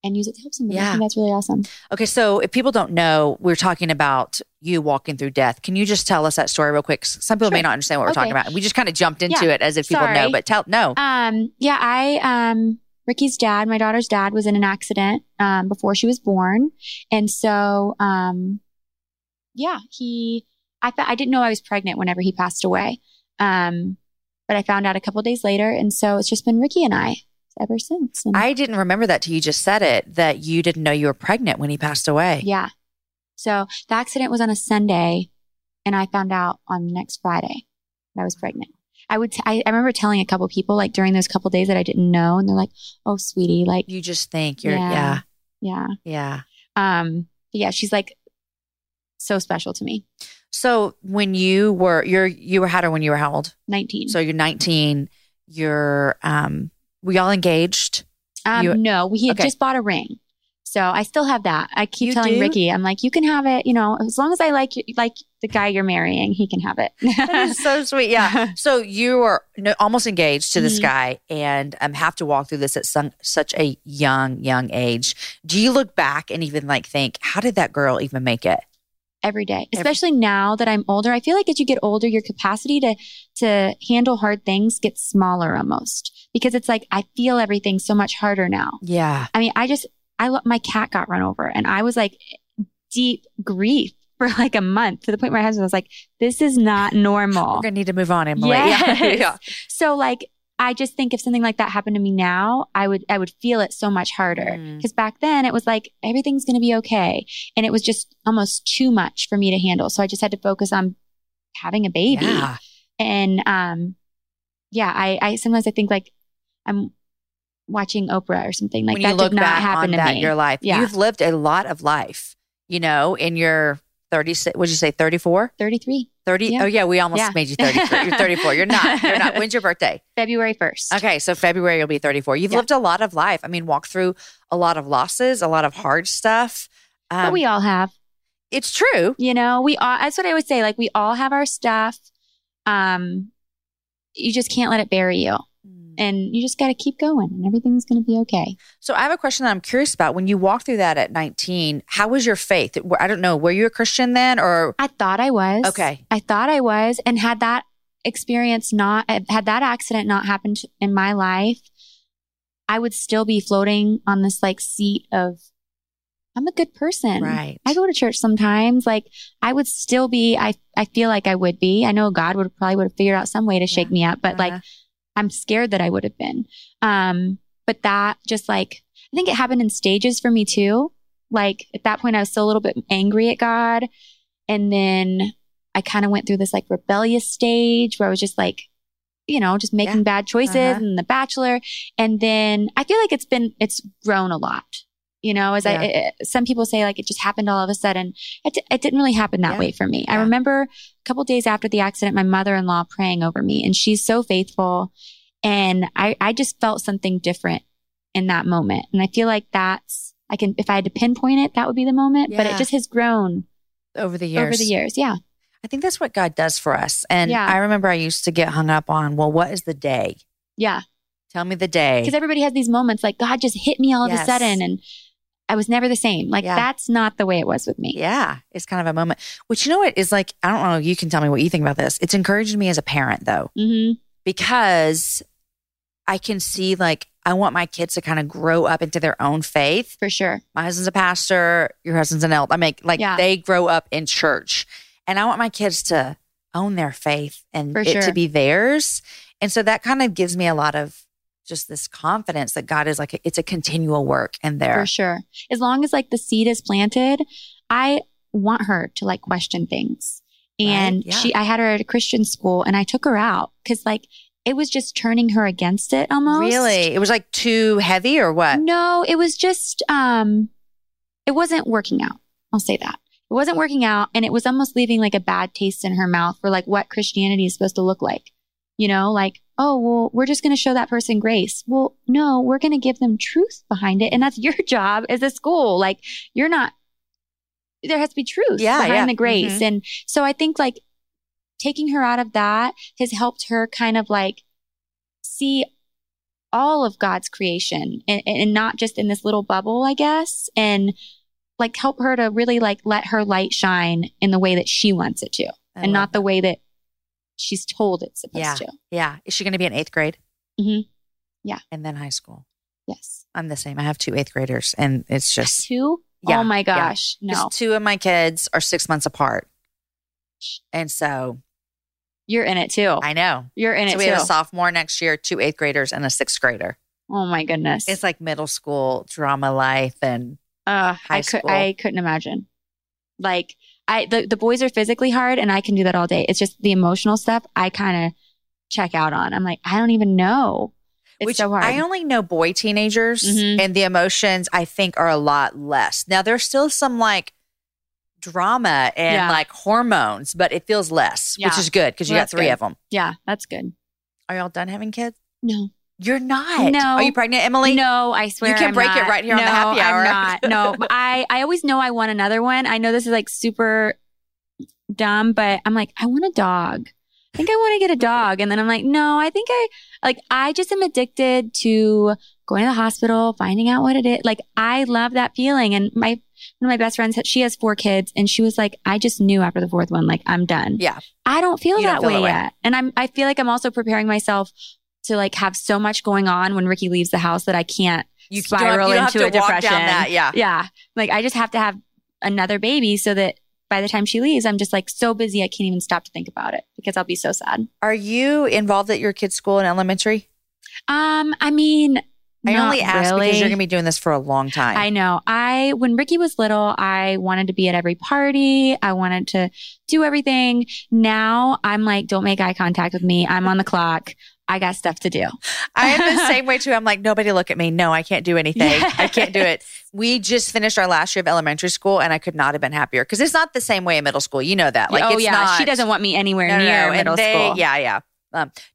And use it to help somebody. Yeah. I think that's really awesome. Okay. So if people don't know, we're talking about you walking through death. Can you just tell us that story real quick? Some people may not understand what we're talking about. We just kind of jumped into it as if people know, but no. Ricki's dad, my daughter's dad, was in an accident before she was born. And so, I didn't know I was pregnant whenever he passed away. But I found out a couple of days later. And so it's just been Ricki and I ever since. And I didn't remember that till you just said it, that you didn't know you were pregnant when he passed away. Yeah. So the accident was on a Sunday, and I found out on next Friday that I was pregnant. I remember telling a couple people like during those couple days that I didn't know, and they're like, "Oh, sweetie, like you just think you're yeah." She's like so special to me. So when you had her when you were how old? 19. So you're 19. You're were y'all engaged? No, we had just bought a ring. So I still have that. I keep telling Ricki, I'm like, you can have it, you know, as long as I like the guy you're marrying, he can have it. That is so sweet. Yeah. So you are almost engaged to this guy, and have to walk through this at such a young age. Do you look back and even like think, how did that girl even make it? Every day, especially now that I'm older. I feel like as you get older, your capacity to handle hard things gets smaller almost, because it's like, I feel everything so much harder now. Yeah. I mean, my cat got run over, and I was like deep grief for like a month, to the point where my husband was like, this is not normal. We're going to need to move on, Emily. Yes. Yeah. So like, I just think if something like that happened to me now, I would feel it so much harder, because back then it was like, everything's going to be okay. And it was just almost too much for me to handle. So I just had to focus on having a baby. Yeah. And, I sometimes I think like I'm watching Oprah or something, like when that did not happen to me. When you look back on your life, you've lived a lot of life, you know, in your 36, what'd you say? 34? 33. 30. Yeah. Oh yeah. We almost made you 33. You're 34. You're not. When's your birthday? February 1st. Okay. So February, you'll be 34. You've lived a lot of life. I mean, walked through a lot of losses, a lot of hard stuff. But we all have. It's true. You know, we all, that's what I would say. Like, we all have our stuff. You just can't let it bury you, and you just got to keep going, and everything's going to be okay. So I have a question that I'm curious about. When you walked through that at 19, how was your faith? I don't know. Were you a Christian then, or? I thought I was. Okay. I thought I was. And had that accident not happened in my life, I would still be floating on this like seat of, I'm a good person. Right. I go to church sometimes. Like, I would still be, I feel like I would be. I know God would have figured out some way to shake me up, but like, I'm scared that I would have been. But that just like, I think it happened in stages for me too. Like, at that point I was still a little bit angry at God. And then I kind of went through this like rebellious stage where I was just like, you know, just making bad choices and The Bachelor. And then I feel like it's grown a lot. You know, as some people say, like, it just happened all of a sudden. It didn't really happen that way for me. Yeah. I remember a couple days after the accident, my mother-in-law praying over me, and she's so faithful. And I just felt something different in that moment. And I feel like if I had to pinpoint it, that would be the moment, but it just has grown over the years. Yeah. I think that's what God does for us. And I remember I used to get hung up on, well, what is the day? Yeah. Tell me the day. Because everybody has these moments like God just hit me all of a sudden and I was never the same. Like that's not the way it was with me. Yeah. It's kind of a moment. Which you know what is like, I don't know, you can tell me what you think about this. It's encouraged me as a parent though. Mm-hmm. Because I can see like, I want my kids to kind of grow up into their own faith. For sure. My husband's a pastor. Your husband's an elder. I mean, like they grow up in church. And I want my kids to own their faith and it to be theirs. And so that kind of gives me a lot of just this confidence that God is like, it's a continual work in there. For sure. As long as like the seed is planted, I want her to like question things. And I had her at a Christian school and I took her out because like, it was just turning her against it almost. Really? It was like too heavy or what? No, it was just, it wasn't working out. I'll say that. It wasn't working out. And it was almost leaving like a bad taste in her mouth for like what Christianity is supposed to look like. You know, like, oh, well, we're just going to show that person grace. Well, no, we're going to give them truth behind it. And that's your job as a school. Like you're not, there has to be truth behind the grace. Mm-hmm. And so I think like taking her out of that has helped her kind of like see all of God's creation and not just in this little bubble, I guess. And like help her to really like let her light shine in the way that she wants it to and not the way that she's told it's supposed to. Yeah. Is she going to be in eighth grade? Mm-hmm. Yeah. And then high school. Yes. I'm the same. I have 2 eighth graders and it's just. 2? Yeah, oh my gosh. Yeah. No. Just 2 of my kids are 6 months apart. And so. You're in it too. I know. You're in it too. So we have a sophomore next year, 2 eighth graders and a 6th grader. Oh my goodness. It's like middle school drama life and high school. I couldn't imagine. Like the boys are physically hard and I can do that all day. It's just the emotional stuff I kind of check out on. I'm like, I don't even know. It's so hard. I only know boy teenagers and the emotions I think are a lot less. Now there's still some like drama and like hormones, but it feels less, which is good because you got 3 of them. Yeah, that's good. Are y'all done having kids? No. You're not. No. Are you pregnant, Emily? No, I swear. You can break it right here on the happy hour. I'm not. No, I always know I want another one. I know this is like super dumb, but I'm like, I want a dog. I think I want to get a dog. And then I'm like, no, I think I just am addicted to going to the hospital, finding out what it is. Like, I love that feeling. And one of my best friends, she has 4 kids and she was like, I just knew after the 4th one, like, I'm done. Yeah. I don't feel that way yet. And I feel like I'm also preparing myself to like have so much going on when Ricki leaves the house that I can't spiral into a depression. Yeah. Like I just have to have another baby so that by the time she leaves, I'm just like so busy. I can't even stop to think about it because I'll be so sad. Are you involved at your kids' school in elementary? I mean, I only ask because you're going to be doing this for a long time. I know. When Ricki was little, I wanted to be at every party. I wanted to do everything. Now I'm like, don't make eye contact with me. I'm on the clock. I got stuff to do. I am the same way too. I'm like, nobody look at me. No, I can't do anything. Yes. I can't do it. We just finished our last year of elementary school and I could not have been happier because it's not the same way in middle school. You know that. Like, oh, it's not, she doesn't want me anywhere near middle school. Yeah.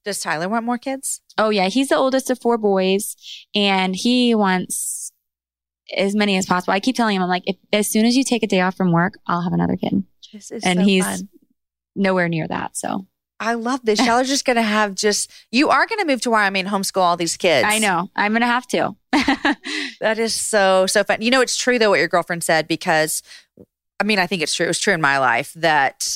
Does Tyler want more kids? Oh yeah. He's the oldest of 4 boys and he wants as many as possible. I keep telling him, I'm like, as soon as you take a day off from work, I'll have another kid. This is and so he's fun. Nowhere near that. So I love this. Y'all are just going to have you are going to move to Wyoming and homeschool all these kids. I know. I'm going to have to. That is so, so fun. You know, it's true though what your girlfriend said because I mean, I think it's true. It was true in my life that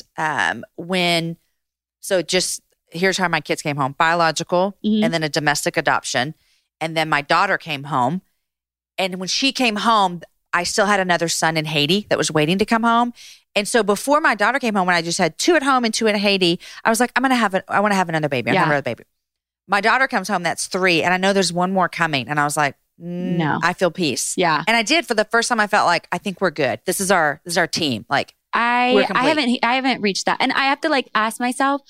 here's how my kids came home, biological and then a domestic adoption. And then my daughter came home. And when she came home, I still had another son in Haiti that was waiting to come home. And so before my daughter came home, when I just had 2 at home and 2 in Haiti, I was like, I want to have another baby. I want another baby. My daughter comes home, that's 3. And I know there's one more coming. And I was like, no, I feel peace. Yeah. And I did for the first time. I felt like, I think we're good. This is our team. Like I haven't reached that. And I have to like ask myself,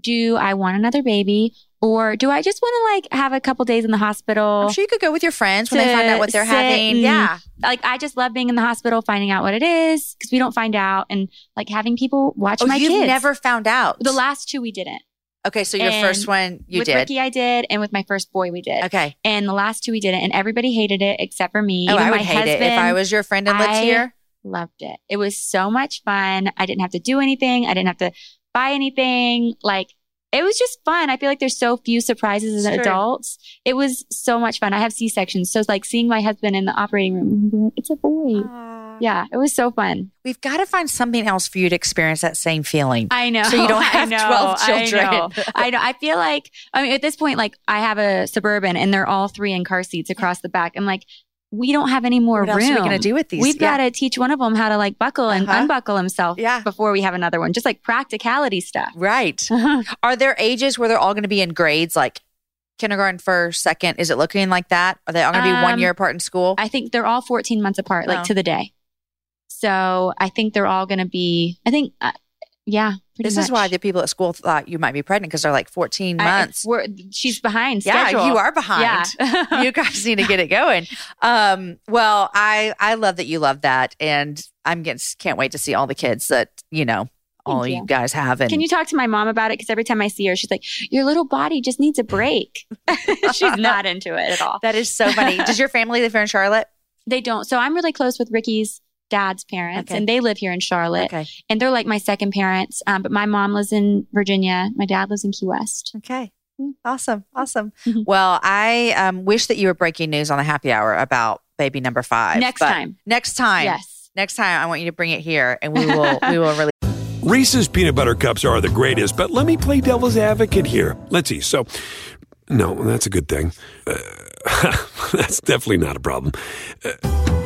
do I want another baby or do I just want to like have a couple days in the hospital? I'm sure you could go with your friends when they find out what they're having. Yeah. Like I just love being in the hospital, finding out what it is because we don't find out and like having people watch my kids. You never found out? The last 2 we didn't. Okay. So your first one you did. With Ricki I did and with my first boy we did. Okay. And the last 2 we didn't and everybody hated it except for me. Oh, I would hate it if I was your friend and lived here. Loved it. It was so much fun. I didn't have to do anything. I didn't have to buy anything. Like it was just fun. I feel like there's so few surprises as adults. It was so much fun. I have C-sections. So it's like seeing my husband in the operating room. It's a boy. Yeah, it was so fun. We've got to find something else for you to experience that same feeling. I know. So you don't have 12 children. I know. I feel like, I mean, at this point, like I have a Suburban and they're all three in car seats across the back. I'm like, we don't have any more room. What else are we going to do with these? We've got to teach one of them how to like buckle and unbuckle himself before we have another one. Just like practicality stuff. Right. Are there ages where they're all going to be in grades like kindergarten, first, second? Is it looking like that? Are they all going to be 1 year apart in school? I think they're all 14 months apart, like to the day. So I think they're all going to be, This is why the people at school thought you might be pregnant because they're like 14 months. She's behind schedule. Yeah, you are behind. Yeah. You guys need to get it going. Well, I love that you love that. And can't wait to see all the kids that, you know, all you guys have. And can you talk to my mom about it? Because every time I see her, she's like, your little body just needs a break. She's not into it at all. That is so funny. Does your family live here in Charlotte? They don't. So I'm really close with Ricki's dad's parents and they live here in Charlotte and they're like my second parents. But my mom lives in Virginia. My dad lives in Key West. Okay. Awesome. Awesome. Mm-hmm. Well, I wish that you were breaking news on the happy hour about baby number 5. Next time. Yes. Next time I want you to bring it here and we will really. Reese's peanut butter cups are the greatest, but let me play devil's advocate here. Let's see. So no, that's a good thing. That's definitely not a problem.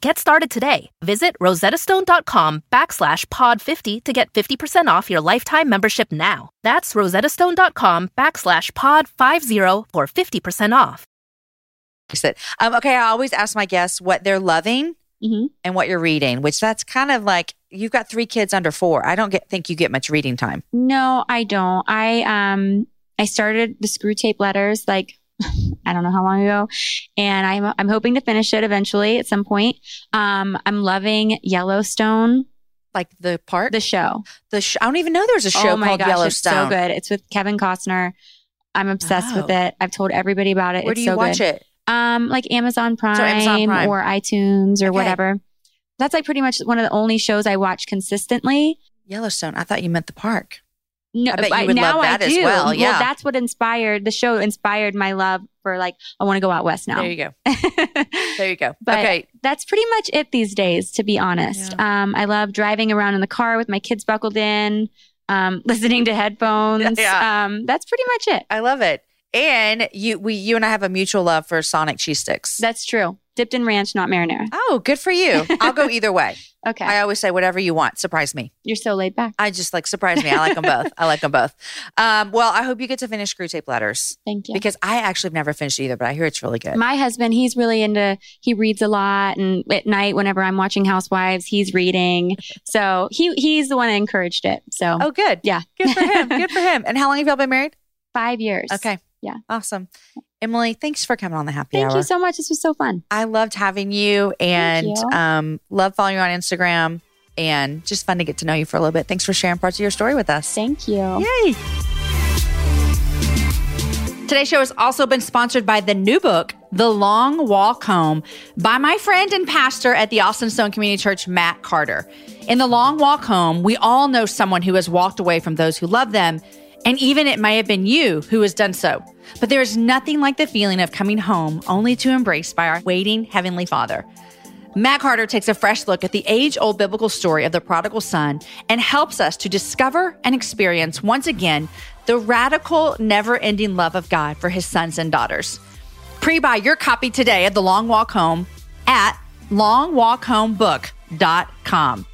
Get started today. Visit rosettastone.com/pod50 to get 50% off your lifetime membership now. That's rosettastone.com/pod50 for 50% off. Okay, I always ask my guests what they're loving and what you're reading, which that's kind of like you've got 3 kids under 4. I don't think you get much reading time. No, I don't. I started the Screwtape Letters like I don't know how long ago. And I'm hoping to finish it eventually at some point. I'm loving Yellowstone. Like the part? The show. I don't even know there's a show called Yellowstone. It's so good. It's with Kevin Costner. I'm obsessed with it. I've told everybody about it. Where do you watch it? Like Amazon Prime or iTunes or whatever. That's like pretty much one of the only shows I watch consistently. Yellowstone. I thought you meant the park. No, I bet you would love that as well. Yeah, well, that's what inspired my love for like, I want to go out west now. There you go. But that's pretty much it these days, to be honest. Yeah. I love driving around in the car with my kids buckled in, listening to headphones. Yeah. That's pretty much it. I love it. And you and I have a mutual love for Sonic cheese sticks. That's true. Dipped in ranch, not marinara. Oh, good for you. I'll go either way. Okay. I always say whatever you want. Surprise me. You're so laid back. I just like surprise me. I like them both. Well, I hope you get to finish Screwtape Letters. Thank you. Because I actually have never finished either, but I hear it's really good. My husband, he's really he reads a lot. And at night, whenever I'm watching Housewives, he's reading. So he's the one that encouraged it. So. Oh, good. Yeah. Good for him. And how long have y'all been married? 5 years. Okay. Yeah. Awesome. Emily, thanks for coming on The Happy Hour. Thank you so much. This was so fun. I loved having you and love following you on Instagram and just fun to get to know you for a little bit. Thanks for sharing parts of your story with us. Thank you. Yay. Today's show has also been sponsored by the new book, The Long Walk Home, by my friend and pastor at the Austin Stone Community Church, Matt Carter. In The Long Walk Home, we all know someone who has walked away from those who love them. And even it may have been you who has done so. But there is nothing like the feeling of coming home only to embrace by our waiting Heavenly Father. Matt Carter takes a fresh look at the age-old biblical story of the prodigal son and helps us to discover and experience once again the radical, never-ending love of God for his sons and daughters. Pre-buy your copy today of The Long Walk Home at longwalkhomebook.com.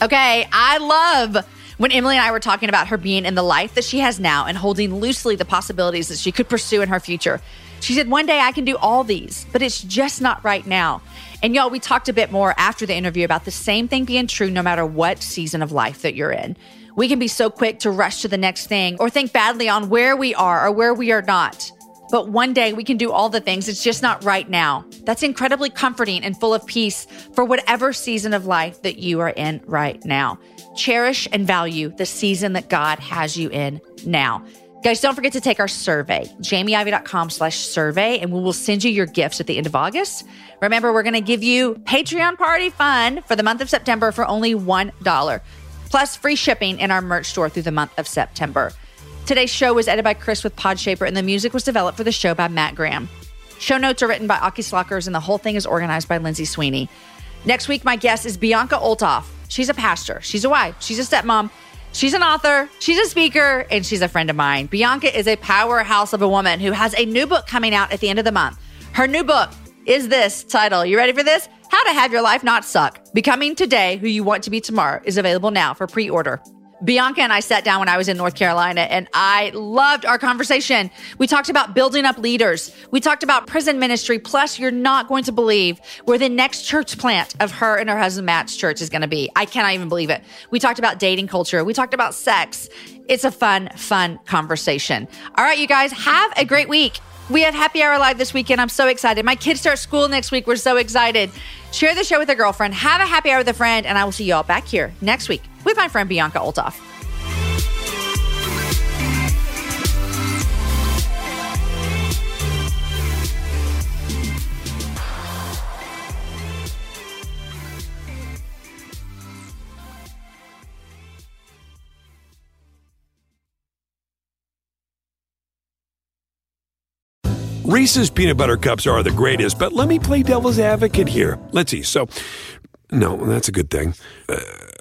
Okay, I love when Emily and I were talking about her being in the life that she has now and holding loosely the possibilities that she could pursue in her future. She said, one day I can do all these, but it's just not right now. And y'all, we talked a bit more after the interview about the same thing being true no matter what season of life that you're in. We can be so quick to rush to the next thing or think badly on where we are or where we are not. But one day we can do all the things. It's just not right now. That's incredibly comforting and full of peace for whatever season of life that you are in right now. Cherish and value the season that God has you in now. Guys, don't forget to take our survey, jamieivey.com/survey, and we will send you your gifts at the end of August. Remember, we're going to give you Patreon party fun for the month of September for only $1, plus free shipping in our merch store through the month of September. Today's show was edited by Chris with Podshaper, and the music was developed for the show by Matt Graham. Show notes are written by Aki Slockers, and the whole thing is organized by Lindsay Sweeney. Next week, my guest is Bianca Olthoff. She's a pastor. She's a wife. She's a stepmom. She's an author, she's a speaker, and she's a friend of mine. Bianca is a powerhouse of a woman who has a new book coming out at the end of the month. Her new book is this title. You ready for this? How to Have Your Life Not Suck. Becoming Today Who You Want to Be Tomorrow is available now for pre-order. Bianca and I sat down when I was in North Carolina, and I loved our conversation. We talked about building up leaders. We talked about prison ministry. Plus, you're not going to believe where the next church plant of her and her husband Matt's church is going to be. I cannot even believe it. We talked about dating culture. We talked about sex. It's a fun, fun conversation. All right, you guys, have a great week. We have Happy Hour Live this weekend. I'm so excited. My kids start school next week. We're so excited. Share the show with a girlfriend. Have a happy hour with a friend. And I will see you all back here next week with my friend Bianca Olthoff. Reese's Peanut Butter Cups are the greatest, but let me play devil's advocate here. Let's see. So, no, that's a good thing.